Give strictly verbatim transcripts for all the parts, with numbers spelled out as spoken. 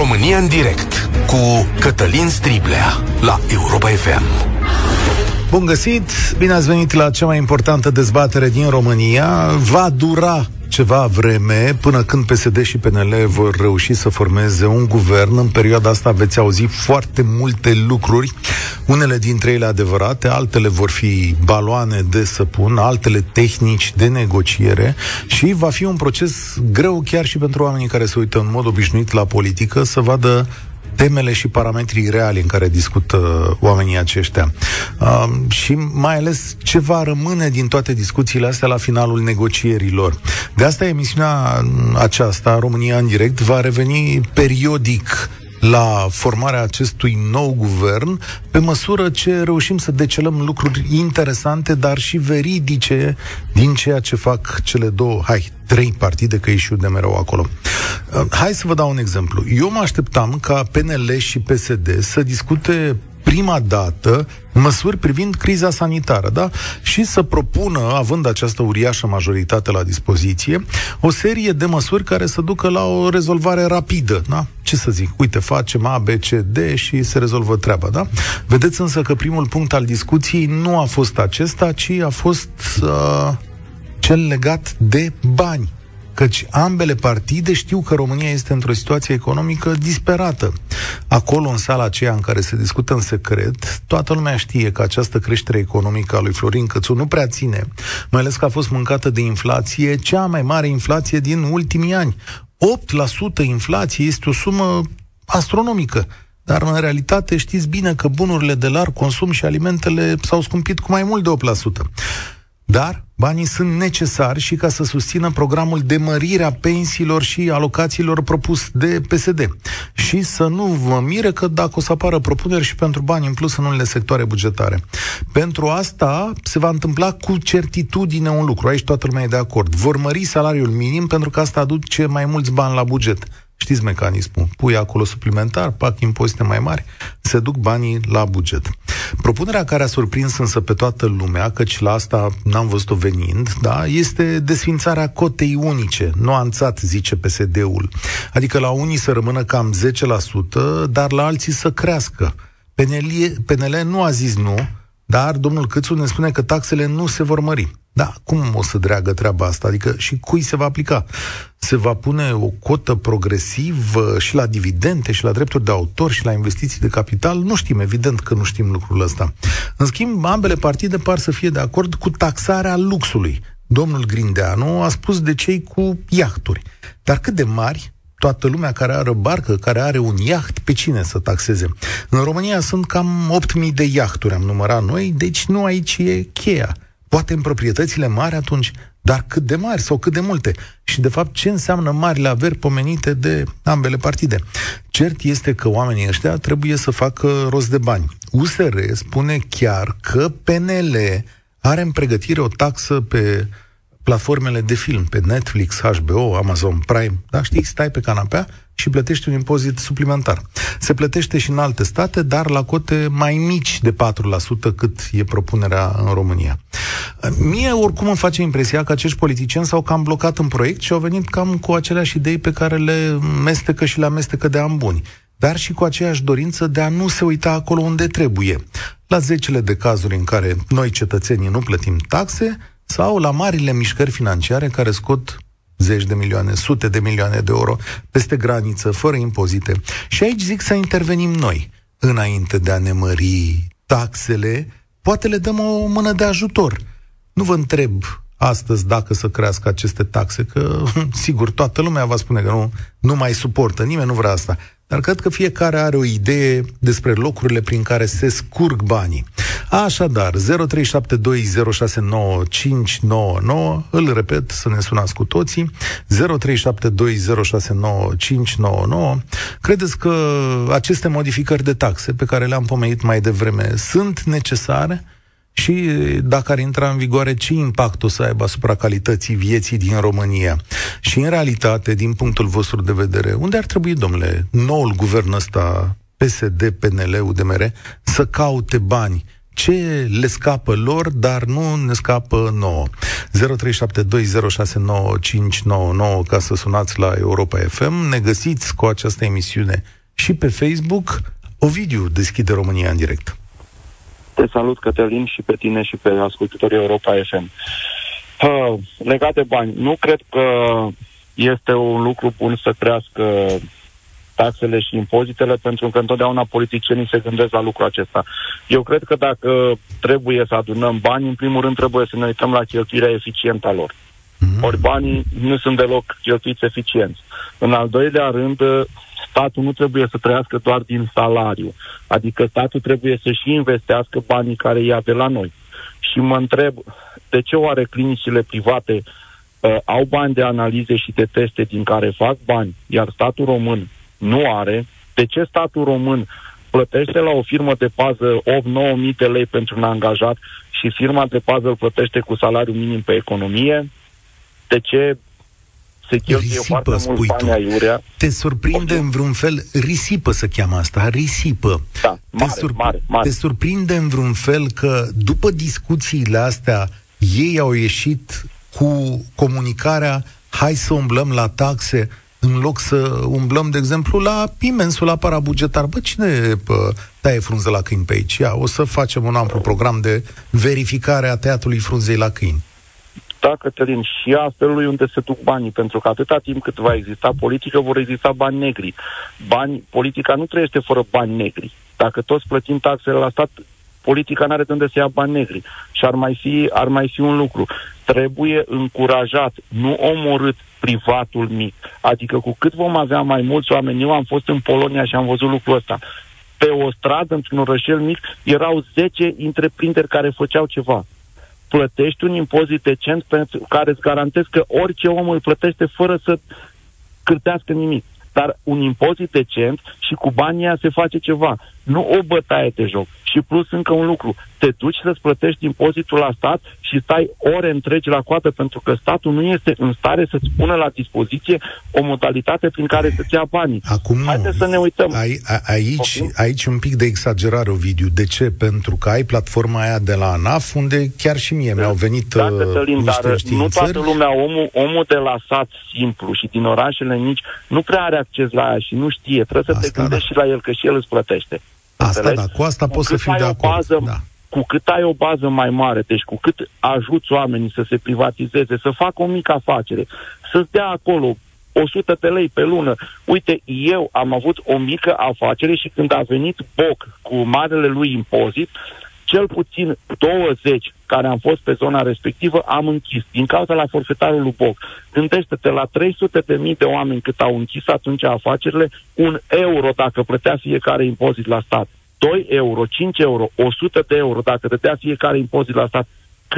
România în direct cu Cătălin Striblea la Europa F M. Bun găsit, bine ați venit la cea mai importantă dezbatere din România. Va dura ceva vreme până când P S D și P N L vor reuși să formeze un guvern. În perioada asta veți auzi foarte multe lucruri, unele dintre ele adevărate, altele vor fi baloane de săpun, altele tehnici de negociere și va fi un proces greu chiar și pentru oamenii care se uită în mod obișnuit la politică să vadă temele și parametrii reali în care discută oamenii aceștia. Uh, și mai ales ce va rămâne din toate discuțiile astea la finalul negocierilor. De asta emisiunea aceasta, România în direct, va reveni periodic la formarea acestui nou guvern, pe măsură ce reușim să decelăm lucruri interesante, dar și veridice din ceea ce fac cele două, hai, trei partide, că e și U D M R acolo. Hai să vă dau un exemplu. Eu mă așteptam ca P N L și P S D să discute prima dată măsuri privind criza sanitară, da? Și să propună, având această uriașă majoritate la dispoziție, o serie de măsuri care să ducă la o rezolvare rapidă, da? Ce să zic? Uite, facem A, B, C, D și se rezolvă treaba, da? Vedeți însă că primul punct al discuției nu a fost acesta, ci a fost uh, cel legat de bani. Căci ambele partide știu că România este într-o situație economică disperată. Acolo, în sala aceea în care se discută în secret, toată lumea știe că această creștere economică a lui Florin Cîțu nu prea ține, mai ales că a fost mâncată de inflație, cea mai mare inflație din ultimii ani. opt la sută inflație este o sumă astronomică, dar în realitate știți bine că bunurile de larg consum și alimentele s-au scumpit cu mai mult de opt la sută. Dar banii sunt necesari și ca să susțină programul de mărire a pensiilor și alocațiilor propus de P S D. Și să nu vă mire că dacă o să apară propuneri și pentru bani în plus în unele sectoare bugetare. Pentru asta se va întâmpla cu certitudine un lucru. Aici toată lumea e de acord. Vor mări salariul minim pentru că asta aduce mai mulți bani la buget. Știți mecanismul. Pui acolo suplimentar, pac impozite mai mari, se duc banii la buget. Propunerea care a surprins însă pe toată lumea, căci la asta n-am văzut-o venind, da, este desfințarea cotei unice, nuanțat, zice P S D-ul. Adică la unii să rămână cam zece la sută, dar la alții să crească. P N L, P N L nu a zis nu, dar domnul Cîțu ne spune că taxele nu se vor mări. Da, cum o să dreagă treaba asta? Adică și cui se va aplica? Se va pune o cotă progresivă și la dividende, și la drepturi de autor, și la investiții de capital? Nu știm, evident că nu știm lucrul ăsta. În schimb, ambele partide par să fie de acord cu taxarea luxului. Domnul Grindeanu a spus de cei cu iahturi. Dar cât de mari? Toată lumea care are o barcă, care are un iaht, pe cine să taxeze? În România sunt cam opt mii de iahturi, am numărat noi, deci nu aici e cheia. Poate în proprietățile mari atunci, dar cât de mari sau cât de multe? Și de fapt ce înseamnă marile averi pomenite de ambele partide? Cert este că oamenii ăștia trebuie să facă rost de bani. U S R spune chiar că P N L are în pregătire o taxă pe platformele de film, pe Netflix, H B O, Amazon Prime, da, știi, stai pe canapea și plătești un impozit suplimentar. Se plătește și în alte state, dar la cote mai mici de patru la sută cât e propunerea în România. Mie oricum îmi face impresia că acești politicieni s-au cam blocat în proiect și au venit cam cu aceleași idei pe care le mestecă și le amestecă de ani buni, dar și cu aceeași dorință de a nu se uita acolo unde trebuie. La zecile de cazuri în care noi cetățenii nu plătim taxe, sau la marile mișcări financiare care scot zeci de milioane, sute de milioane de euro peste graniță, fără impozite. Și aici zic să intervenim noi. Înainte de a ne mări taxele, poate le dăm o mână de ajutor. Nu vă întreb astăzi dacă să crească aceste taxe, că sigur toată lumea va spune că nu, nu mai suportă, nimeni nu vrea asta. Dar cred că fiecare are o idee despre locurile prin care se scurg banii. Așadar, zero trei șapte doi zero șase nouă cinci nouă nouă, îl repet să ne sunați cu toții, zero trei șapte doi zero șase nouă cinci nouă nouă. Credeți că aceste modificări de taxe pe care le-am pomenit mai devreme sunt necesare? Și dacă ar intra în vigoare, ce impact o să aibă asupra calității vieții din România? Și în realitate, din punctul vostru de vedere, unde ar trebui, domnule, noul guvern ăsta P S D, P N L, U D M R să caute bani? ce le scapă lor, dar nu ne scapă nouă. zero trei șapte doi zero șase nouă cinci nouă nouă ca să sunați la Europa F M. Ne găsiți cu această emisiune și pe Facebook. Ovidiu deschide România în direct. Te salut, Cătălin, și pe tine și pe ascultătorii Europa F M. Uh, legat de bani, nu cred că este un lucru bun să crească taxele și impozitele, pentru că întotdeauna politicienii se gândesc la lucrul acesta. Eu cred că dacă trebuie să adunăm bani, în primul rând trebuie să ne uităm la cheltuirea eficientă a lor. Mm-hmm. Ori banii nu sunt deloc cheltuiți eficienți. În al doilea rând, statul nu trebuie să trăiască doar din salariu. Adică statul trebuie să și investească banii care ia de la noi. Și mă întreb, de ce oare clinicile private uh, au bani de analize și de teste din care fac bani, iar statul român nu are? De ce statul român plătește la o firmă de pază opt-nouă mii de lei pentru un angajat și firma de pază îl plătește cu salariu minim pe economie? De ce se cheltuie foarte mult bani aiurea? Te surprinde în vreun fel, risipă se cheamă asta, risipă. Da, mare, te, sur- mare, mare. Te surprinde în vreun fel că după discuțiile astea ei au ieșit cu comunicarea hai să umblăm la taxe, în loc să umblăm, de exemplu, la imensul aparat bugetar. Bă, cine pă, taie frunză la câini pe aici? Ia, o să facem un amplu program de verificare a tăiatului frunzei la câini. Da, Cătălin, și a felului unde se duc banii, pentru că atâta timp cât va exista politică, vor exista bani negri. Bani, politica nu trăiește fără bani negri. Dacă toți plătim taxele la stat, politica n-are de unde să ia bani negri. Și ar mai fi, ar mai fi un lucru. Trebuie încurajat, nu omorât, privatul mic. Adică cu cât vom avea mai mulți oameni, eu am fost în Polonia și am văzut lucrul ăsta. Pe o stradă, într-un orășel mic, erau zece întreprinderi care făceau ceva. Plătești un impozit decent pentru care îți garantez că orice om îl plătește fără să cârtească nimic. Dar un impozit decent și cu banii aia se face ceva. Nu o bătaie de joc. Și plus încă un lucru. Te duci să-ți plătești impozitul la stat și stai ore întregi la coadă pentru că statul nu este în stare să-ți pună la dispoziție o modalitate prin care să-ți ia banii. Acum nu. Haideți să ne uităm. A, a, aici, okay? Aici un pic de exagerare, Ovidiu. De ce? Pentru că ai platforma aia de la ANAF, unde chiar și mie da. mi-au venit da, Cătălin, niște dar științări. Nu toată lumea, omul, omul de la sat simplu și din orașele mici, nu prea are acces la aia și nu știe. Trebuie să te gândești da. și la el, că și el îți plătește. Asta, da, cu asta poți să fim de acord. Bază, da. Cu cât ai o bază mai mare, deci cu cât ajuți oamenii să se privatizeze, să facă o mică afacere, să-ți dea acolo o sută de lei pe lună. Uite, eu am avut o mică afacere și când a venit Boc cu marele lui impozit, cel puțin douăzeci care am fost pe zona respectivă am închis, din cauza la forfetarul lui Boc. Gândește-te la trei sute de mii de oameni cât au închis atunci afacerile, un euro dacă plătea fiecare impozit la stat, doi euro, cinci euro, o sută de euro dacă plătea fiecare impozit la stat.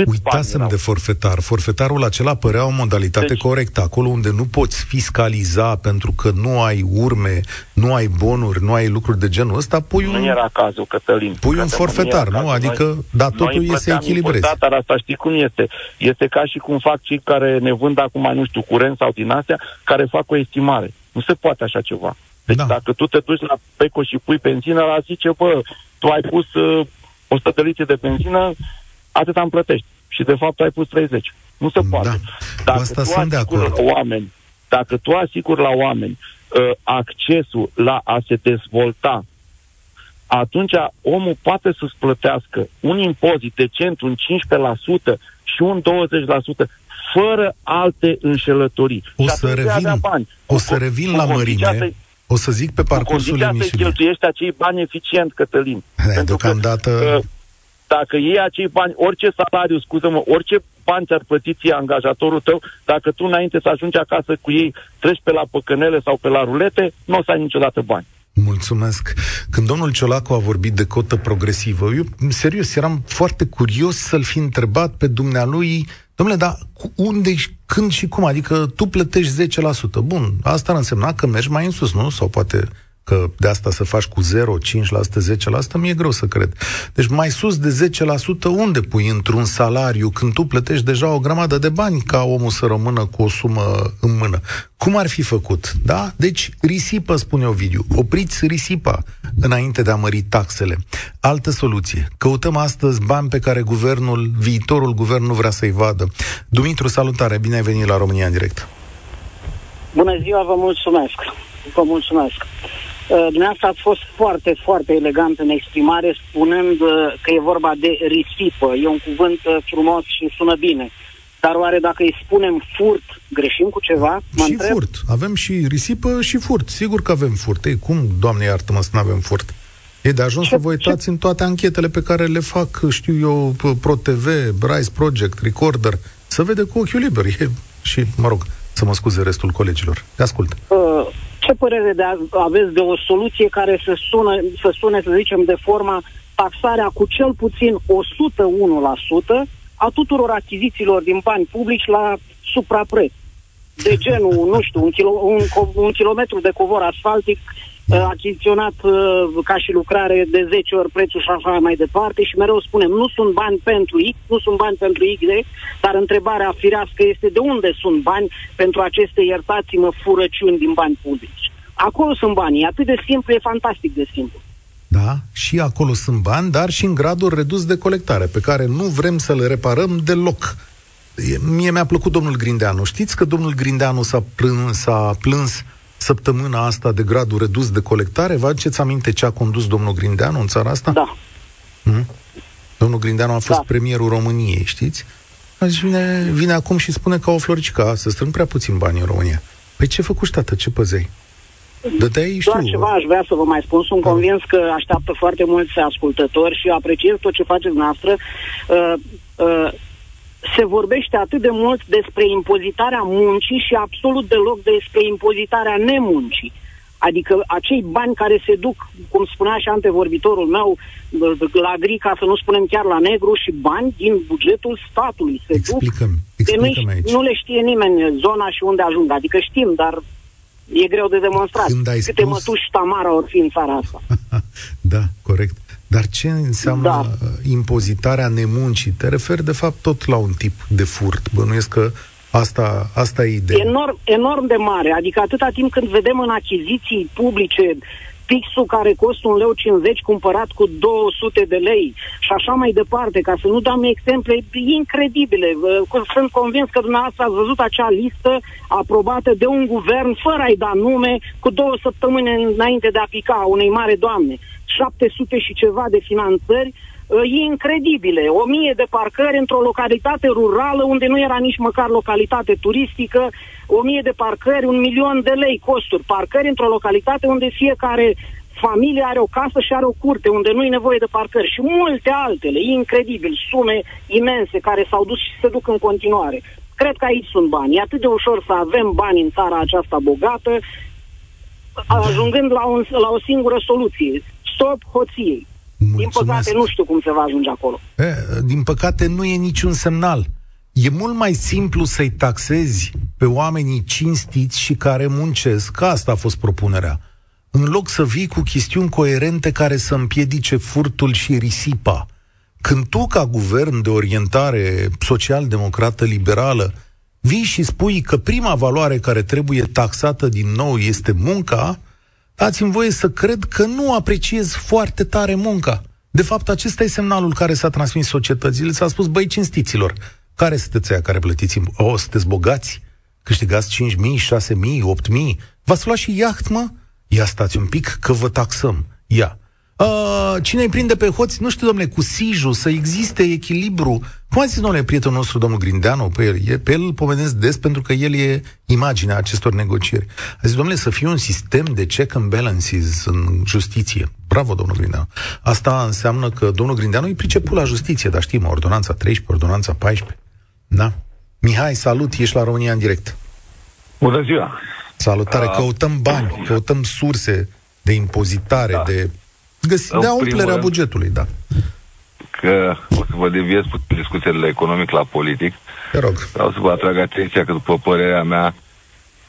Uitasem de forfetar. Forfetarul acela părea o modalitate deci, corectă. Acolo unde nu poți fiscaliza pentru că nu ai urme, nu ai bonuri, nu ai lucruri de genul ăsta, pui nu un... era cazul, Cătălin. Pui un forfetar, nu? Cazul. Adică, noi, dar totul e să echilibrezi. Dar asta știi cum este. Este ca și cum fac cei care ne vând acum, nu știu, curent sau din astea, care fac o estimare. Nu se poate așa ceva. Deci da. dacă tu te duci la Peco și pui benzină, ăla zice, bă, tu ai pus uh, o sută de litri de benzină, atât am plătești. Și de fapt ai pus treizeci. Nu se poate. Da. Dacă, tu asiguri la oameni, dacă tu asiguri la oameni uh, accesul la a se dezvolta, atunci omul poate să-ți plătească un impozit decent, un cincisprezece la sută și un douăzeci la sută, fără alte înșelătorii. O să revin, o să revin cu, la cu mărime. O să zic pe parcursul emisiunii. Cu condiția să cheltuiești acei bani eficient, Cătălin. Hai, deocamdată... Că, uh, Dacă iei acei bani, orice salariu, scuză-mă, orice bani ți-ar plăti ție angajatorul tău, dacă tu înainte să ajungi acasă cu ei, treci pe la păcănele sau pe la rulete, nu o să ai niciodată bani. Mulțumesc. Când domnul Ciolacu a vorbit de cotă progresivă, eu, serios, eram foarte curios să-l fi întrebat pe dumnealui, domnule, dar unde, când și cum? Adică tu plătești zece la sută. Bun, asta ar însemna că mergi mai în sus, nu? Sau poate... că de asta să faci cu zero virgulă cinci la sută, zece la sută, mi-e greu să cred. Deci mai sus de zece la sută unde pui într-un salariu când tu plătești deja o grămadă de bani ca omul să rămână cu o sumă în mână? Cum ar fi făcut? Da? Deci risipă, spune Ovidiu. Opriți risipa înainte de a mări taxele. Altă soluție. Căutăm astăzi bani pe care guvernul, viitorul guvern nu vrea să-i vadă. Dumitru, salutare, bine ai venit la România în direct. Bună ziua, vă mulțumesc. Vă mulțumesc. Dumneavoastră ați fost foarte, foarte elegant în exprimare, spunând că e vorba de risipă. E un cuvânt frumos și sună bine. Dar oare dacă îi spunem furt, greșim cu ceva? Mă și întreb? Furt. Avem și risipă și furt. Sigur că avem furt. Ei, cum, Doamne iartă-mă, să nu avem furt? E de ajuns ce, să vă uitați ce? În toate anchetele pe care le fac, știu eu, ProTV, Bryce Project, Recorder, să vede cu ochiul liber. E, și, mă rog, să mă scuze restul colegilor. Te ascult. Uh. Ce părere de a- aveți de o soluție care să, sună, să sune, să zicem, de forma taxarea cu cel puțin o sută unu la sută a tuturor achizițiilor din bani publici la suprapreț? De genul, nu știu, un, kilo, un, un kilometru de covor asfaltic achiziționat ca și lucrare de zece ori prețul și așa mai departe, și mereu spunem, nu sunt bani pentru X, nu sunt bani pentru Y, dar întrebarea firească este de unde sunt bani pentru aceste, iertați-mă, furăciuni din bani publici. Acolo sunt banii, atât de simplu, e fantastic de simplu. Da, și acolo sunt bani, dar și în gradul redus de colectare, pe care nu vrem să le reparăm deloc. Mie mi-a plăcut domnul Grindeanu. Știți că domnul Grindeanu s-a plâns, s-a plâns săptămâna asta de gradul redus de colectare? Vă aduceți aminte ce a condus domnul Grindeanu în țara asta? Da. Hmm? Domnul Grindeanu a fost da. premierul României, știți? Azi vine, vine acum și spune ca o floricică, să strâng prea puțin bani în România. Păi ce făcuși, tată? Ce păzei? Dădeai, știu... Doar ceva aș vrea să vă mai spun. Sunt da. convins că așteaptă foarte mulți ascultători și apreciez tot ce faceți noastră. Uh, uh, Se vorbește atât de mult despre impozitarea muncii și absolut deloc despre impozitarea nemuncii. Adică acei bani care se duc, cum spunea și antevorbitorul meu, la gri, ca să nu spunem chiar la negru, și bani din bugetul statului se explicăm, duc. Explicăm aici. Nu le știe nimeni zona și unde ajung. Adică știm, dar e greu de demonstrat. Câte spus... mătuși Tamara or fi în țara asta. Da, corect. Dar ce înseamnă da. impozitarea nemuncii? Te referi, de fapt, tot la un tip de furt. Bănuiesc că asta, asta e ideea. Enorm, enorm de mare. Adică atâta timp când vedem în achiziții publice pixul care costă un leu cincizeci cumpărat cu două sute de lei și așa mai departe, ca să nu dăm exemple incredibile. Sunt convins că dumneavoastră ați văzut acea listă aprobată de un guvern, fără a-i da nume, cu două săptămâni înainte de a pica unei mari doamne. șapte sute și ceva de finanțări e incredibile, o mie de parcări într-o localitate rurală unde nu era nici măcar localitate turistică, o mie de parcări, un milion de lei costuri, parcări într-o localitate unde fiecare familie are o casă și are o curte, unde nu e nevoie de parcări și multe altele, incredibil, sume imense care s-au dus și se duc în continuare. Cred că aici sunt bani, e atât de ușor să avem bani în țara aceasta bogată, ajungând la, un, la o singură soluție. Stop hoției. Mulțumesc. Din păcate nu știu cum se va ajunge acolo. E, din păcate nu e niciun semnal. E mult mai simplu să-i taxezi pe oamenii cinstiți și care muncesc, că asta a fost propunerea, în loc să vii cu chestiuni coerente care să împiedice furtul și risipa. Când tu, ca guvern de orientare social-democrată liberală, vii și spui că prima valoare care trebuie taxată din nou este munca, dați-mi voie să cred că nu apreciez foarte tare munca. De fapt, acesta e semnalul care s-a transmis societățile. S-a spus, băi, cinstiților, care sunteți aia care plătiți? O, sunteți bogați? Câștigați cinci mii, șase mii, opt mii? V-ați luat și iaht, mă? Ia stați un pic că vă taxăm. Ia. A, cine îi prinde pe hoți? Nu știu, domnule, cu sijul, să existe echilibru. Cum a zis, domnule, prietenul nostru, domnul Grindeanu, pe el, e, pe el îl pomenesc des pentru că el e imaginea acestor negocieri. A zis, domnule, să fie un sistem de check and balances în justiție. Bravo, domnul Grindeanu. Asta înseamnă că domnul Grindeanu e priceput la justiție, dar știm, ordonanța treisprezece, ordonanța paisprezece. Da? Mihai, salut, ești la România în direct. Bună ziua! Salutare, uh, căutăm bani, căutăm surse de impozitare, da. de... Găsirea umplerea bugetului, da. Că o să vă deviez puțin discuțiile economic la politic. Te rog. Vreau să vă atrag atenția că, după părerea mea,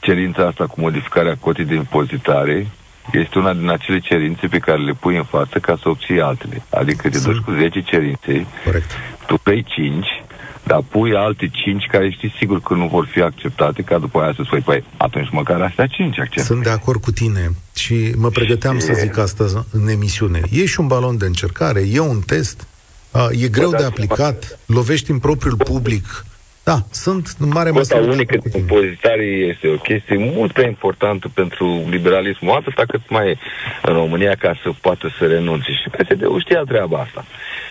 cerința asta cu modificarea cotei de impozitare este una din acele cerințe pe care le pui în față ca să obții altele. Adică te duci cu zece cerințe, corect, tu pei cinci, dar pui alte cinci care știi sigur că nu vor fi acceptate, ca după aia să spui, păi, atunci măcar astea cinci acceptate. Sunt de acord cu tine și mă pregăteam și... să zic astăzi în emisiune. Ești un balon de încercare, e un test, e greu de aplicat, lovești în propriul public. Da, sunt în mare măsură. Cota unică de impozitare este o chestie mult prea importantă pentru liberalismul, atâta cât mai e în România, ca să poată să renunțe. Și P S D-ul știa treaba asta.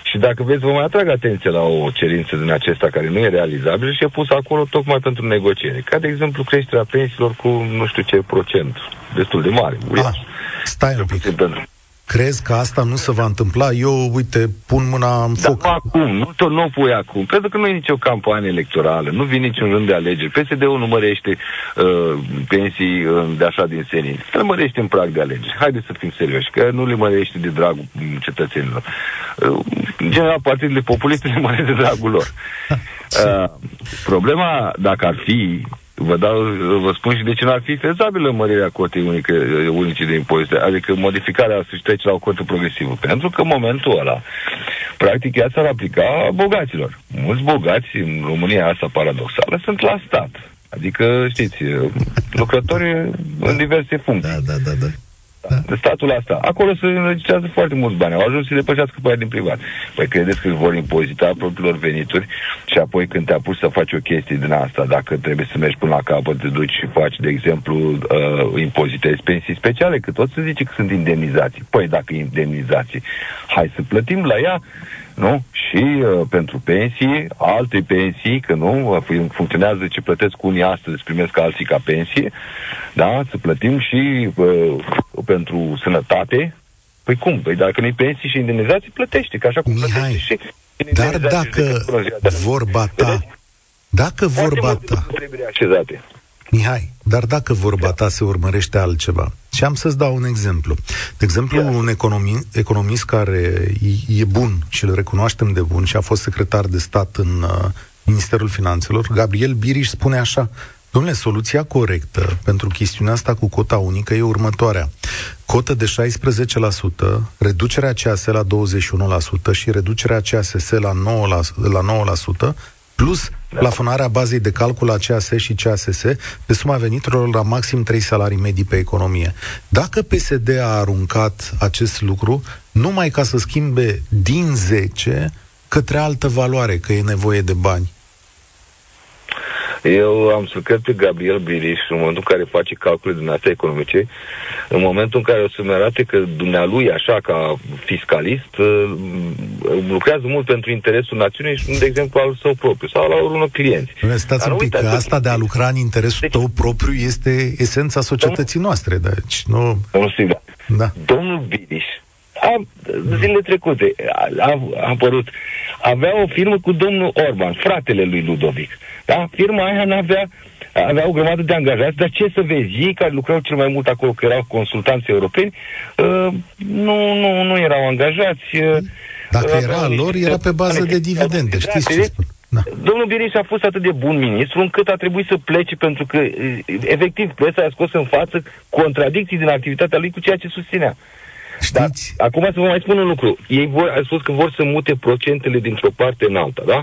Și dacă vreți, vă mai atrag atenție la o cerință din acesta care nu e realizabilă și e pusă acolo tocmai pentru negociere. Ca, de exemplu, creșterea pensiilor cu nu știu ce procent. Destul de mare. Ah, stai un pic. Crezi că asta nu se va întâmpla? Eu, uite, pun mâna în foc. Dar nu acum, nu tot nu pui acum. Pentru că nu e nicio campanie electorală, nu vine niciun rând de alegeri. P S D-ul nu mărește uh, pensii uh, de așa din senin. Le mărește în prag de alegeri. Haideți să fim serioși, că nu le mărește de dragul cetățenilor. Uh, în general, partidele populiste le mărește de dragul lor. Uh, problema, dacă ar fi... Vă, dau, vă spun și de ce n-ar fi fezabilă mărirea cotei unice, unice de impozite, adică modificarea să-și trece la o cotă progresivă. Pentru că în momentul ăla, practic, ea s-ar aplica bogaților. Mulți bogați în România asta paradoxală sunt la stat. Adică, știți, lucrători în diverse funcții. Da, da, da, da. Da. Statul asta. Acolo se înregistrează foarte mulți bani. Au ajuns să depășească pe aia din privat. Păi credeți că își vor impozita propriilor venituri și apoi când te apuci să faci o chestie din asta, dacă trebuie să mergi până la capăt, te duci și faci, de exemplu, uh, impozitezi pensii speciale, că tot se zice că sunt indemnizații. Păi dacă indemnizații, hai să plătim la ea, nu? Și uh, pentru pensii, alte pensii, că nu, funcționează ce plătesc unii astăzi, îți primesc alții ca pensie, da? Să plătim și uh, pentru sănătate. Păi cum? Păi dacă nu-i pensii și indemnizații, plătește, că așa cum Mihai, plătește și indemnizații. Dar dacă vorba ta, dacă vorba ta, Mihai, dar dacă vorba ta se urmărește altceva, și am să-ți dau un exemplu. De exemplu, da. un economi- economist care e bun și îl recunoaștem de bun și a fost secretar de stat în uh, Ministerul Finanțelor, Gabriel Biriş, spune așa: dom'le, soluția corectă pentru chestiunea asta cu cota unică e următoarea. Cotă de șaisprezece la sută, reducerea C A S la douăzeci și unu la sută și reducerea C A S S la nouă la sută, la nouă la sută plus plafonarea bazei de calcul a C A S și C A S S pe suma veniturilor la maxim trei salarii medii pe economie. Dacă P S D a aruncat acest lucru, numai ca să schimbe din zece către altă valoare, că e nevoie de bani. Eu am să cred pe Gabriel Biriş în momentul în care face calcule din astea economice, în momentul în care o să-mi arate că dumnealui, așa ca fiscalist, lucrează mult pentru interesul națiunii și, de exemplu, al său propriu sau la unor clienți. Stați un pic, că asta de a lucra în interesul deci, tău propriu este esența societății noastre. Deci, nu... Da. Domnul Biriş, am, zilele trecute a apărut, avea o firmă cu domnul Orban, fratele lui Ludovic. Da? Firma aia n-avea, avea o grămadă de angajați, dar ce să vezi, ei care lucrau cel mai mult acolo, că erau consultanți europeni, uh, nu, nu, nu erau angajați. Uh, Dacă uh, era lor, era pe bază de dividende, știți ce spun? Da. Domnul Biriş a fost atât de bun ministru încât a trebuit să plece pentru că, efectiv, presa i-a scos în față contradicții din activitatea lui cu ceea ce susținea. Da. Acum să vă mai spun un lucru. Ei vor, au spus că vor să mute procentele dintr-o parte în alta, da?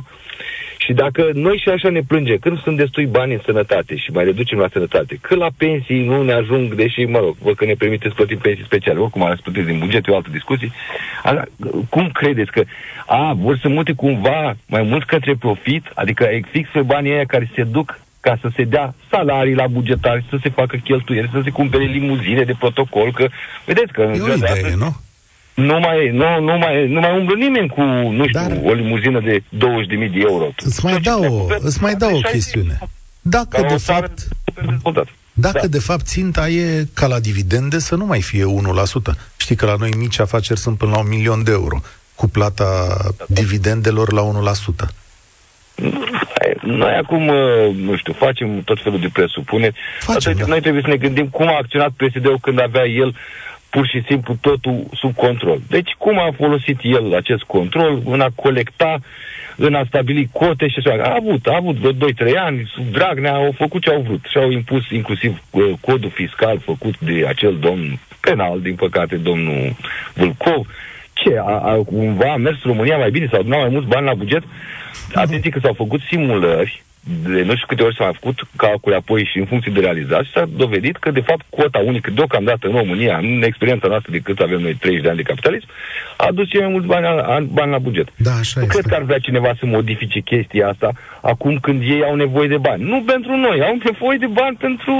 Și dacă noi și așa ne plângem, când sunt destui bani în sănătate și mai reducem la sănătate, că la pensii nu ne ajung, deși, mă rog, vă că ne permiteți plătim pensii speciale, oricum ar plătiți din buget, e o altă discuție, ala, cum credeți că, a, vor să mute cumva mai mult către profit, adică fix pe banii aia care se duc ca să se dea salarii la bugetari, să se facă cheltuieli, să se cumpere limuzine de protocol, că, vedeți că... E o idee, nu? Nu mai, nu, nu, mai, nu mai umblă nimeni cu, nu știu, dar... o limuzină de douăzeci de mii de euro. Îți mai dau, îți mai dau o chestiune. Dacă, de fapt, dacă da. de fapt ținta e ca la dividende să nu mai fie unu la sută. Știi că la noi mici afaceri sunt până la un milion de euro, cu plata dividendelor la unu la sută. Noi acum, nu știu, facem tot felul de presupuneri. Facem, da. Noi trebuie să ne gândim cum a acționat P S D-ul când avea el pur și simplu totul sub control. Deci cum a folosit el acest control în a colecta, în a stabili cote și așa. A avut, a avut vreo doi trei ani, sub Dragnea au făcut ce au vrut și au impus inclusiv uh, codul fiscal făcut de acel domn penal, din păcate, domnul Vâlcov. Ce? A, a, cumva a mers România mai bine? S-au adunat mai mulți bani la buget? Atenție că s-au făcut simulări, de nu știu câte ori s-au făcut calcule apoi și în funcție de realizat, și s-a dovedit că, de fapt, cota unică, deocamdată în România, în experiența noastră de cât avem noi treizeci de ani de capitalism, a adus cei mai mulți bani, a, bani la buget. Da, așa nu este. Cred că ar vrea cineva să modifice chestia asta acum când ei au nevoie de bani. Nu pentru noi, au nevoie de bani pentru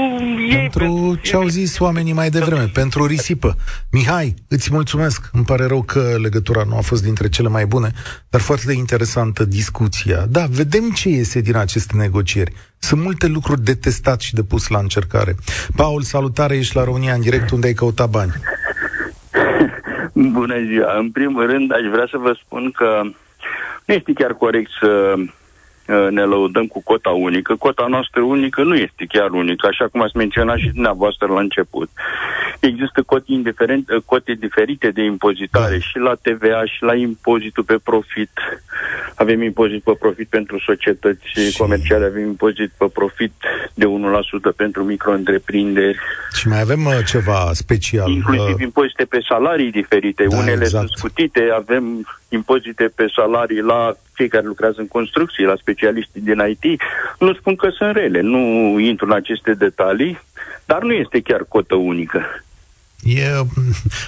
ei. Pentru ce au zis oamenii mai devreme, pentru risipă. Mihai, îți mulțumesc. Îmi pare rău că legătura nu a fost dintre cele mai bune, dar foarte interesantă discuția. Da, vedem ce iese din acest negocieri. Sunt multe lucruri de testat și de pus la încercare. Paul, salutare, ești la România în direct, unde ai căutat bani. Bună ziua! În primul rând, aș vrea să vă spun că nu este chiar corect să ne lăudăm cu cota unică. Cota noastră unică nu este chiar unică, așa cum ați menționat și dumneavoastră la început. Există cote, indiferent, cote diferite de impozitare și la T V A și la impozitul pe profit. Avem impozit pe profit pentru societăți comerciale, avem impozit pe profit de unu la sută pentru micro-întreprinderi. Și mai avem uh, ceva special. Inclusiv uh... impozite pe salarii diferite. Da, unele exact. Sunt scutite, avem impozite pe salarii la cei care lucrează în construcții, la specialiștii din I T. Nu spun că sunt rele, nu intru în aceste detalii, dar nu este chiar cotă unică. E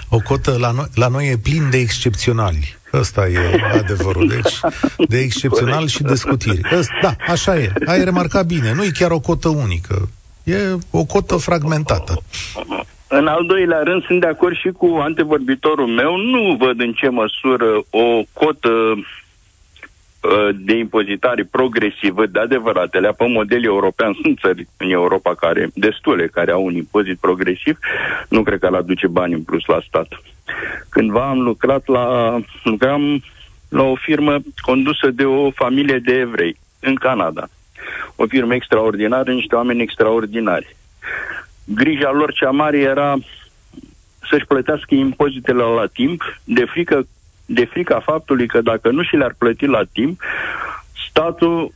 o cotă, la noi, la noi e plin de excepționali. Ăsta e adevărul, deci de excepțional și de scutiri. Asta, da, așa e, ai remarcat bine, nu e chiar o cotă unică, e o cotă fragmentată. În al doilea rând, sunt de acord și cu antevorbitorul meu, nu văd în ce măsură o cotă de impozitare progresivă, de adevăratele, pe model european, sunt țări în Europa care, destule, care au un impozit progresiv, nu cred că ar aduce bani în plus la stat. Cândva am lucrat la, lucram la o firmă condusă de o familie de evrei, în Canada. O firmă extraordinară, niște oameni extraordinari. Grija lor cea mare era să-și plătească impozitele la timp, de frică de frica faptului că dacă nu și le-ar plăti la timp, statul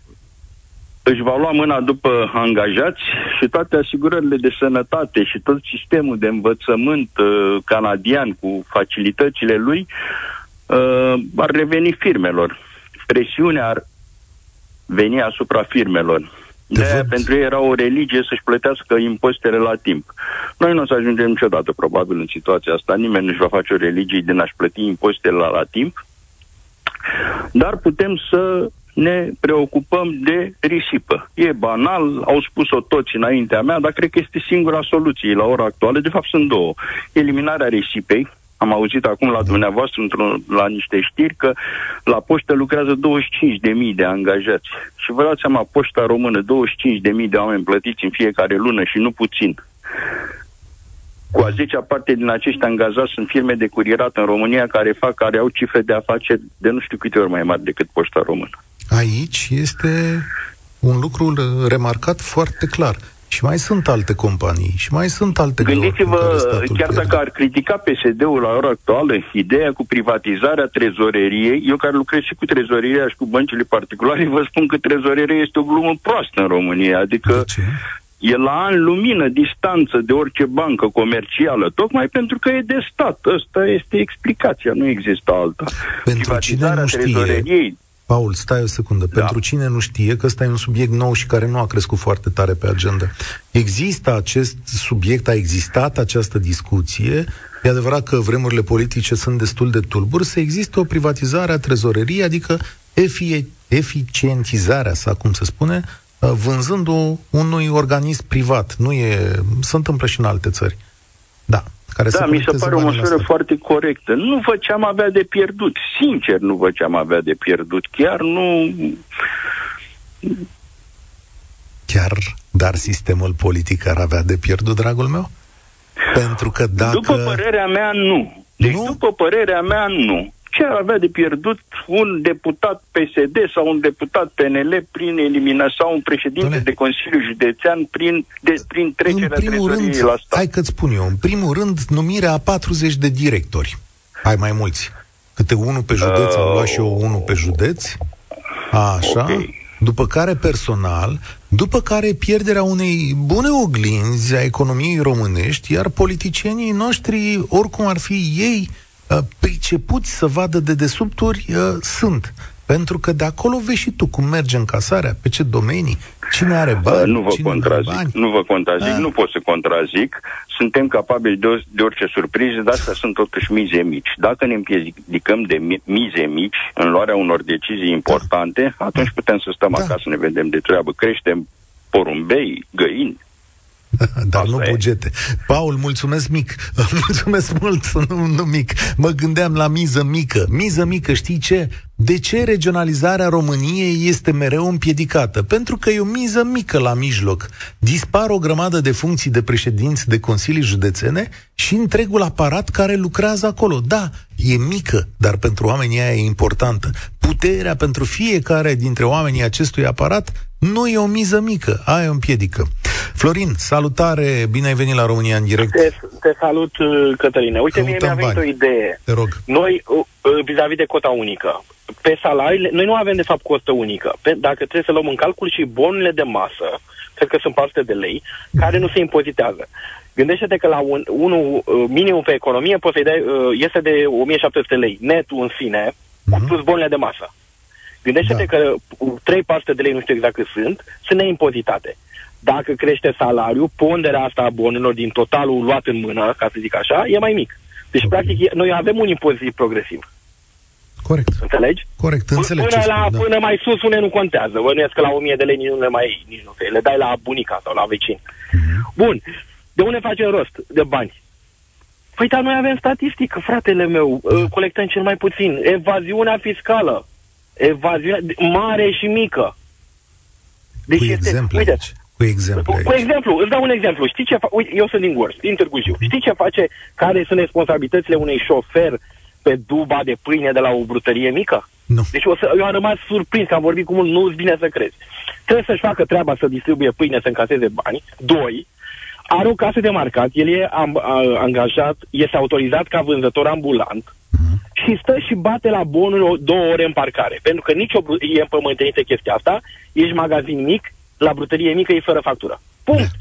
își va lua mâna după angajați și toate asigurările de sănătate și tot sistemul de învățământ uh, canadian cu facilitățile lui uh, ar reveni firmelor. Presiunea ar veni asupra firmelor. De de pentru ei era o religie să-și plătească impozitele la timp. Noi nu o să ajungem niciodată, probabil, în situația asta. Nimeni nu-și va face o religie din a-și plăti impozitele la, la timp. Dar putem să ne preocupăm de risipă. E banal, au spus-o toți înaintea mea, dar cred că este singura soluție la ora actuală. De fapt, sunt două. Eliminarea risipei. Am auzit acum la dumneavoastră, la niște știri, că la poștă lucrează douăzeci și cinci de mii de angajați. Și vă dați seama, poșta română, douăzeci și cinci de mii de oameni plătiți în fiecare lună și nu puțin. Cu a zecea parte din acești angajați sunt firme de curierat în România care fac, care au cifre de afaceri de nu știu câte ori mai mari decât poșta română. Aici este un lucru remarcat foarte clar. Și mai sunt alte companii, și mai sunt alte... Gândiți-vă, chiar dacă ar critica P S D-ul la ora actuală, ideea cu privatizarea trezoreriei, eu care lucrez și cu trezoreria și cu băncile particulare, vă spun că trezoreria este o glumă proastă în România, adică e la ani lumină distanță de orice bancă comercială, tocmai pentru că e de stat. Asta este explicația, nu există alta. Pentru privatizarea trezoreriei... Paul, stai o secundă. Da. Pentru cine nu știe că ăsta e un subiect nou și care nu a crescut foarte tare pe agenda. Există acest subiect, a existat această discuție. E adevărat că vremurile politice sunt destul de tulburi, să există o privatizare a trezoreriei, adică eficientizarea sa, cum se spune, vânzându-o unui organism privat. Nu e... Se întâmplă și în alte țări. Da. Care da, mi se pare o măsură asta foarte corectă. Nu văd ce am avea de pierdut. Sincer, nu văd ce am avea de pierdut. Chiar nu... Chiar, dar sistemul politic ar avea de pierdut, dragul meu? Pentru că dacă... După părerea mea, nu. Deci, nu? după părerea mea, nu. Ce ar avea de pierdut un deputat P S D sau un deputat P N L prin eliminare sau un președinte Doamne. de Consiliu Județean prin, de, prin trecerea trezoriei la stat? Hai că-ți spun eu, în primul rând, numirea a patruzeci de directori. Ai mai mulți. Câte unul pe județ, uh, am luat și eu unul pe județ. Așa. Okay. După care personal, după care pierderea unei bune oglinzi a economiei românești, iar politicienii noștri, oricum ar fi ei pricepuți să vadă de desubturi, sunt. Pentru că de acolo vezi și tu cum merge încasarea, pe ce domenii, cine are bani, nu vă cine contrazic, bani. Nu vă contrazic, A. nu pot să contrazic. Suntem capabili de, de orice surpriză, dar astea sunt totuși mize mici. Dacă ne împiedicăm de mize mici în luarea unor decizii importante, da. atunci putem să stăm da. acasă, ne vedem de treabă. Creștem porumbei, găini. Dar asta nu e. Bugete. Paul, mulțumesc mic. Mulțumesc mult, nu, nu mic. Mă gândeam la miză mică. Miză mică, știi ce? De ce regionalizarea României este mereu împiedicată? Pentru că e o miză mică la mijloc. Dispar o grămadă de funcții de președinți de consilii județene și întregul aparat care lucrează acolo. Da, e mică, dar pentru oamenii aia e importantă. Puterea pentru fiecare dintre oamenii acestui aparat nu e o miză mică, aia e o împiedică. Florin, salutare, bine ai venit la România în direct. Te, te salut, Cătăline. Uite, mie mi-a venit o idee. Te rog. Noi, vis-a-vis de cota unică, pe salarii, noi nu avem de fapt cotă unică. Pe, dacă trebuie să luăm în calcul și bonurile de masă, cred că sunt patru sute de lei, care nu se impozitează. Gândește-te că la un, unul minimum pe economie poți să-i dai, este de o mie șapte sute de lei, netul în sine, mm-hmm. plus bonurile de masă. Gândește-te da. că trei patru sute de lei, nu știu exact cât sunt, sunt neimpozitate. Dacă crește salariul, ponderea asta a bonurilor din totalul luat în mână, ca să zic așa, e mai mic. Deci, okay. practic, noi avem un impozit progresiv. Corect. Înțelegi? Corect, înțeleg. Până, la, spune, da. până mai sus, une nu contează. Bănuiesc că la o mie de lei nici nu le mai iei, nici nu te le dai la bunica sau la vecin. Mm-hmm. Bun. De unde facem rost de bani? Păi, dar noi avem statistică, fratele meu, mm. colectăm cel mai puțin. Evaziunea fiscală. Evaziunea mare și mică. Deci cu este... Exemple, uite, cu exemplu, cu, cu exemplu, îți dau un exemplu. Știi ce fa- Uite, eu sunt din Gorj, din Târgu Jiu. Știi ce face, care sunt responsabilitățile unui șofer pe duba de pâine de la o brutărie mică? Nu. Deci o să, eu am rămas surprins că am vorbit cu mult, nu-ți vine să crezi. Trebuie să-și facă treaba să distribuie pâine, să încaseze bani. Doi, are o casă de marcat, el e am, a, angajat, este autorizat ca vânzător ambulant uh-huh. și stă și bate la bonul două ore în parcare. Pentru că nici o e împământenită chestia asta, ești magazin mic, la brutărie mică e fără factură. Punct.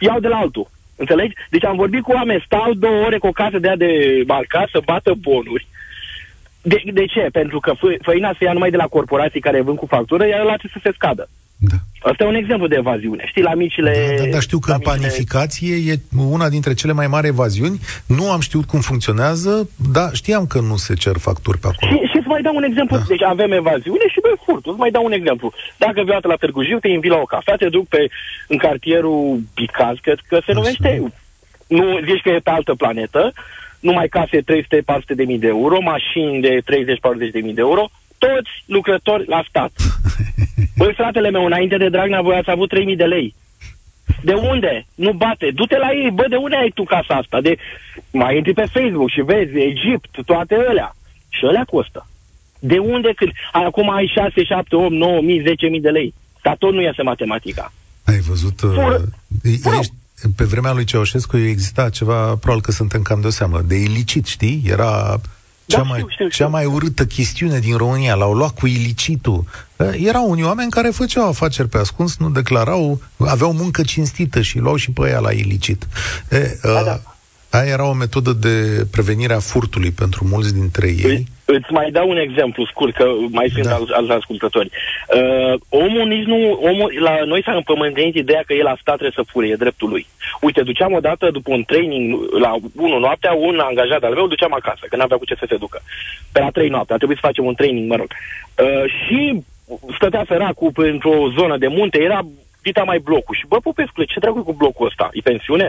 Iau de la altul. Înțelegi? Deci am vorbit cu oameni, stau două ore cu o casă de-a de marcat să bată bonuri. De, de ce? Pentru că fă, făina se ia numai de la corporații care vând cu factură, iar ăla trebuie să se scadă. Da. Asta e un exemplu de evaziune. Știi, la micile... Da, da, da știu că panificație micile... e una dintre cele mai mari evaziuni. Nu am știut cum funcționează, dar știam că nu se cer facturi pe acolo. Și îți mai dau un exemplu. Da. Deci avem evaziune și băi furt. Îți mai dau un exemplu. Dacă vii la Târgu Jiu, te invit la o cafea, te duc pe, în cartierul Bicaz, că, că se numește... Așa. Nu zici că e pe altă planetă. Numai case trei sute patru sute de mii de euro, mașini de treizeci patruzeci de mii de euro, toți lucrători la stat. Băi, fratele meu, înainte de Dragnea, voi ați avut trei mii de lei. De unde? Nu bate. Du-te la ei. Bă, de unde ai tu casa asta? De... Mai intri pe Facebook și vezi Egipt, toate alea. Și alea costă. De unde? Când... Acum ai șase, șapte, opt, nouă mii, zece mii de lei. Dar tot nu iese matematica. Ai văzut... Fură... Fură... Ești... Pe vremea lui Ceaușescu exista ceva, probabil că suntem cam de seamă, de ilicit, știi? Era... Cea, da, mai, știu, știu, știu. cea mai urâtă chestiune din România, l-au luat cu ilicitul. Erau unii oameni care făceau afaceri pe ascuns, nu declarau, aveau muncă cinstită și luau și pe ea la ilicit. E, da, a, da. Aia era o metodă de prevenire a furtului pentru mulți dintre ei. Îți mai dau un exemplu scurt, că mai sunt da. alți ascultători. Uh, omul nici nu... Omul, la noi s-a împământenit ideea că el la stat trebuie să fure, e dreptul lui. Uite, duceam odată, după un training, la unu noaptea, un angajat al meu, duceam acasă, că n-avea cu ce să se ducă. Pe la trei noaptea, a trebuit să facem un training, mă rog. Uh, și stătea săracul într-o zonă de munte, era dita mai blocul. Și bă, Popescule, ce dracu cu blocul ăsta? E pensiune?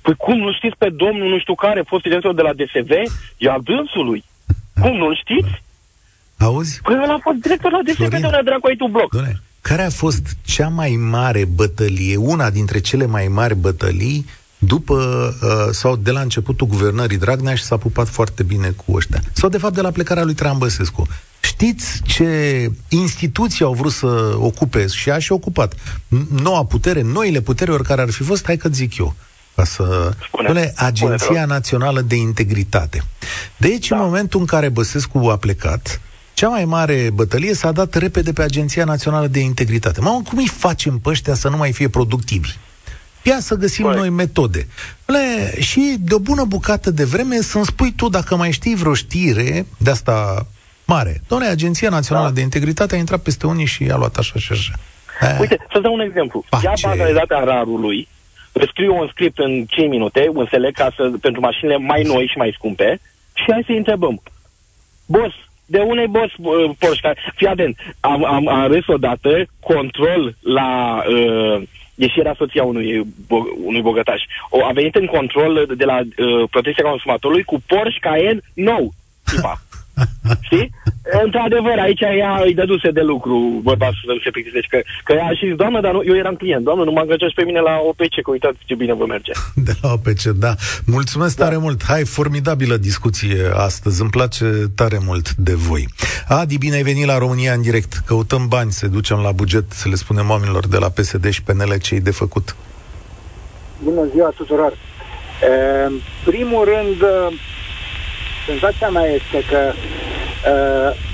Păi cum, nu știți pe domnul nu știu care, fost director de la D S V? E al dânsului. Cum, nu știți? Auzi? Păi ăla a fost director la D S V, de unde dracu ai tu bloc? Doamne, care a fost cea mai mare bătălie, una dintre cele mai mari bătălii, după uh, sau de la începutul guvernării Dragnea și s-a pupat foarte bine cu ăștia? Sau de fapt de la plecarea lui Trambăsescu? Știți ce instituții au vrut să ocupe și a și ocupat? Noua putere, noile puteri oricare ar fi fost, hai că zic eu. Ca să... Spune, Agenția Națională de Integritate. Deci, da. în momentul în care Băsescu a plecat, Cea mai mare bătălie s-a dat repede pe Agenția Națională de Integritate. Mamă, cum îi facem pe ăștia să nu mai fie productivi? Ia să găsim Băi. noi metode. Le, și de o bună bucată de vreme să-mi spui tu dacă mai știi vreo știre de asta mare. Doamne, Agenția Națională da. de Integritate a intrat peste unii și a luat așa și așa. A. Uite, să-ți dau un exemplu. Pace. Ia banalitatea rarului, scriu un script în cinci minute, un select ca să, pentru mașinile mai noi și mai scumpe, și hai să-i întrebăm. Boss, de unei boss uh, Porsche? Fii atent, am, am, am râs odată control la... Uh, deși era soția unui, unui bogătaș. O, a venit în control de la uh, protecția consumatorului cu Porsche Cayenne nou. Tipa. Știi? Într-adevăr, aici ea îi dăduse de lucru, vorba să se plictisește, că, că ea a zis, doamnă, dar nu, eu eram client, doamnă, nu mă angăjați pe mine la O P C, că uitați ce bine vă merge. De la O P C, da. Mulțumesc da. tare mult. Hai, formidabilă discuție astăzi. Îmi place tare mult de voi. Adi, bine ai venit la România în direct. Căutăm bani, se ducem la buget, să le spunem oamenilor de la P S D și P N L ce-i de făcut. Bună ziua tuturor. În primul rând, senzația mea este că uh,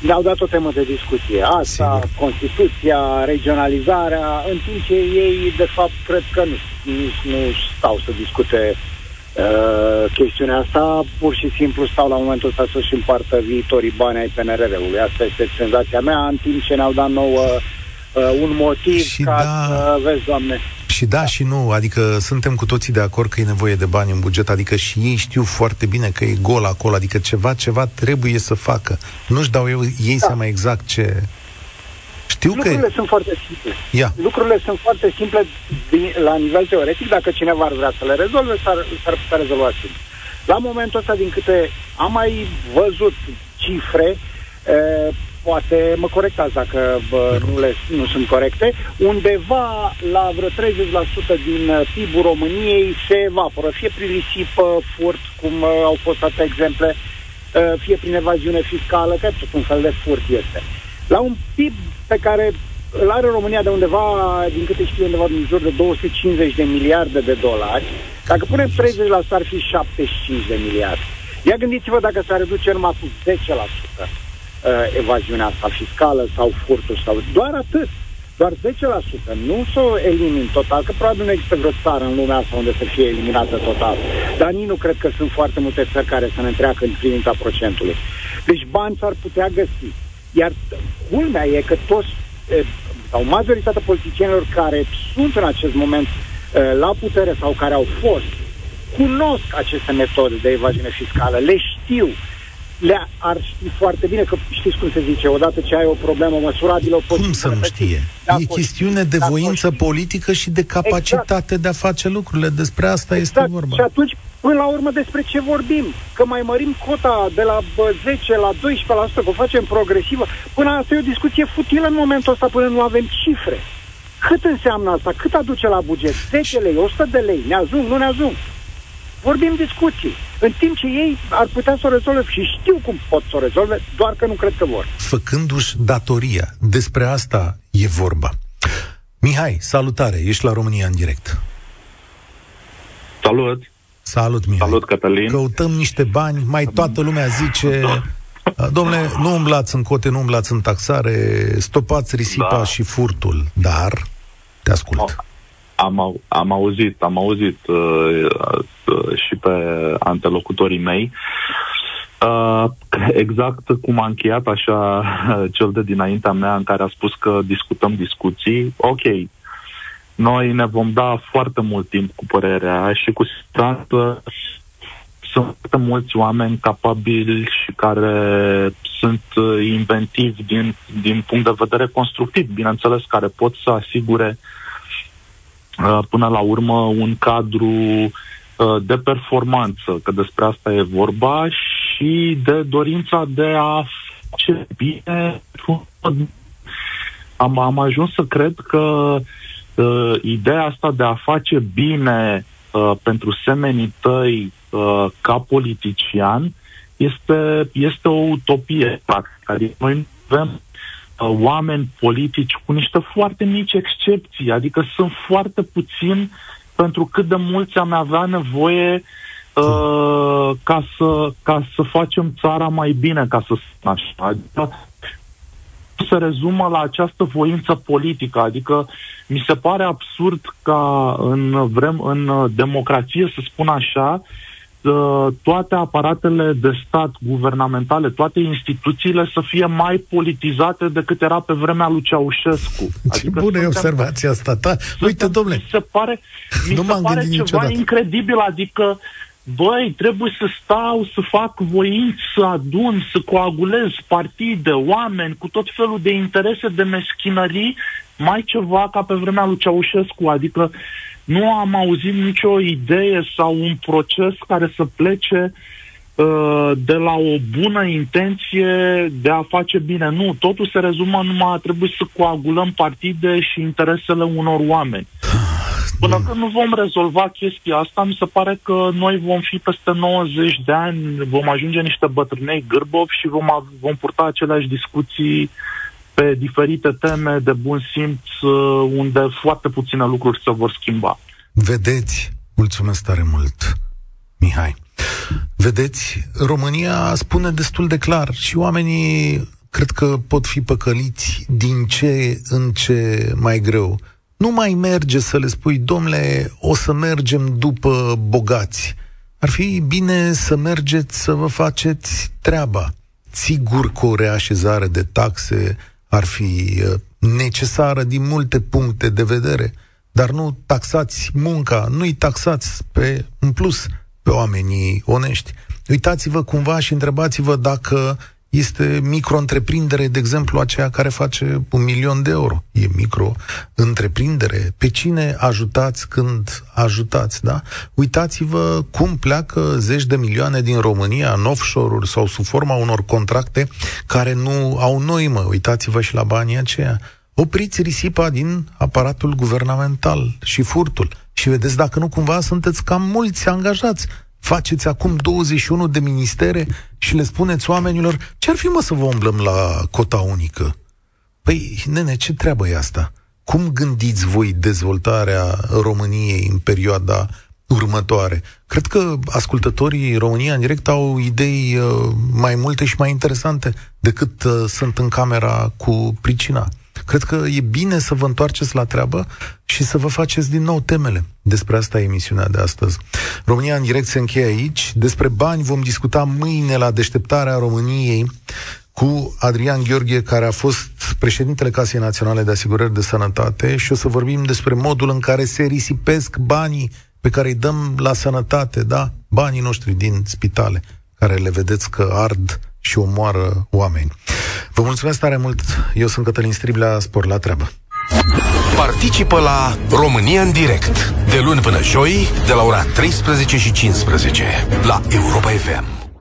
ne-au dat o temă de discuție. Asta, Sigur. Constituția, regionalizarea, în timp ce ei, de fapt, cred că nu, nici nu stau să discute uh, chestiunea asta. Pur și simplu stau la momentul ăsta să-și împartă viitorii bani ai P N R R-ului. Asta este senzația mea, în timp ce ne-au dat nouă uh, un motiv și ca da... să vezi, Doamne... Și da, da și nu, adică suntem cu toții de acord că e nevoie de bani în buget, adică și ei știu foarte bine că e gol acolo, adică ceva, ceva trebuie să facă. Nu-și dau eu, ei da. seama exact ce... Știu Lucrurile că... sunt foarte simple. Ia. Lucrurile sunt foarte simple din, la nivel teoretic, dacă cineva ar vrea să le rezolve, s-ar, s-ar putea rezolva simplu. La momentul ăsta, din câte am mai văzut cifre... E, poate mă corectați dacă bă, nu, le, nu sunt corecte, undeva la vreo treizeci la sută din P I B-ul României se evaporă, fie prin risipă, furt, cum au fost atâtea exemple, fie prin evaziune fiscală, că tot un fel de furt este. La un P I B pe care îl are România de undeva, din câte știu, undeva în jur de două sute cincizeci de miliarde de dolari, dacă punem treizeci la sută ar fi șaptezeci și cinci de miliarde. Ia gândiți-vă dacă s-ar reduce numai cu zece la sută. Evaziunea asta fiscală sau furtul sau doar atât, doar zece la sută, nu să o elimin total, că probabil nu există vreo țară în lumea asta unde să fie eliminată total, dar nici nu cred că sunt foarte multe țări care să ne întreacă în privința procentului. Deci bani s-ar putea găsi, iar culmea e că toți sau majoritatea politicienilor care sunt în acest moment la putere sau care au fost cunosc aceste metode de evaziune fiscală, le știu, le ar ști foarte bine, că știți cum se zice, odată ce ai o problemă măsurabilă o poți... Cum să nu știe? E chestiune de voință politică și de capacitate exact. de a face lucrurile, despre asta exact. este vorba. Și atunci, până la urmă, despre ce vorbim? Că mai mărim cota de la zece la doisprezece la sută, că o facem progresivă, până asta e o discuție futilă în momentul ăsta, până nu avem cifre. Cât înseamnă asta? Cât aduce la buget? zece lei, o sută de lei, ne ajung, nu ne ajung? Vorbim discuții, în timp ce ei ar putea să o rezolve și știu cum pot să o rezolve, doar că nu cred că vor. Făcându-și datoria, despre asta e vorba. Mihai, salutare, ești la România în direct. Salut! Salut, Mihai! Salut, Cătălin! Căutăm niște bani, mai toată lumea zice... Domnule, nu umblați în cote, nu umblați în taxare, stopați risipa da. și furtul, dar te ascult. Oh. Am, au, am auzit, am auzit uh, uh, și pe antelocutorii mei. Uh, exact cum a încheiat așa uh, cel de dinaintea mea, în care a spus că discutăm discuții. Ok, noi ne vom da foarte mult timp cu părerea și cu siguranță sunt foarte mulți oameni capabili și care sunt inventivi din, din punct de vedere constructiv, bineînțeles, care pot să asigure până la urmă un cadru de performanță, că despre asta e vorba, și de dorința de a face bine. Am, am ajuns să cred că uh, ideea asta de a face bine uh, pentru semenii tăi uh, ca politician este, este o utopie. Adică noi avem oameni politici, cu niște foarte mici excepții, adică sunt foarte puțini pentru cât de mulți am avea nevoie uh, ca să, ca să facem țara mai bine, ca să spun așa. Adică, se rezumă la această voință politică, adică mi se pare absurd ca în, vrem, în democrație, să spun așa, toate aparatele de stat guvernamentale, toate instituțiile să fie mai politizate decât era pe vremea lui Ceaușescu. Adică bună e observația asta ta. Uite, domnule, mi se pare, mi se pare ceva niciodată incredibil, adică băi, trebuie să stau, să fac voinți, să adun, să coagulez partide, oameni cu tot felul de interese, de meschinării, mai ceva ca pe vremea lui Ceaușescu, adică nu am auzit nicio idee sau un proces care să plece uh, de la o bună intenție de a face bine. Nu, totul se rezumă numai, trebuie să coagulăm partide și interesele unor oameni. Până când nu vom rezolva chestia asta, mi se pare că noi vom fi peste nouăzeci de ani, vom ajunge niște bătrânei gârbovi și vom, vom purta aceleași discuții pe diferite teme de bun simț, unde foarte puține lucruri se vor schimba. Vedeți, mulțumesc tare mult, Mihai, vedeți, România spune destul de clar și oamenii cred că pot fi păcăliți din ce în ce mai greu. Nu mai merge să le spui, domnule, o să mergem după bogați. Ar fi bine să mergeți să vă faceți treaba. Sigur că o reașezare de taxe ar fi necesară din multe puncte de vedere, dar nu taxați munca, nu-i taxați pe, în plus pe oamenii onești. Uitați-vă cumva și întrebați-vă dacă este micro-întreprindere, de exemplu, aceea care face un milion de euro. E micro-întreprindere. Pe cine ajutați când ajutați, da? Uitați-vă cum pleacă zeci de milioane din România în offshore-uri sau sub forma unor contracte care nu au noimă. Uitați-vă și la banii aceia. Opriți risipa din aparatul guvernamental și furtul. Și vedeți dacă nu cumva sunteți cam mulți angajați. Faceți acum douăzeci și unu de ministere și le spuneți oamenilor, ce-ar fi mă să vă umblăm la cota unică? Păi, nene, ce treabă e asta? Cum gândiți voi dezvoltarea României în perioada următoare? Cred că ascultătorii România în direct au idei mai multe și mai interesante decât sunt în camera cu pricina. Cred că e bine să vă întoarceți la treabă și să vă faceți din nou temele. Despre asta e emisiunea de astăzi. România în direct se încheie aici. Despre bani vom discuta mâine la Deșteptarea României cu Adrian Gheorghe, care a fost președintele Casei Naționale de Asigurări de Sănătate, și o să vorbim despre modul în care se risipesc banii pe care îi dăm la sănătate, da? Banii noștri din spitale, care le vedeți că ard și omoară oameni. Vă mulțumesc tare mult. Eu sunt Cătălin Striblea, spor la treabă. Participă la România în direct de luni până joi de la ora treisprezece și cincisprezece la Europa F M.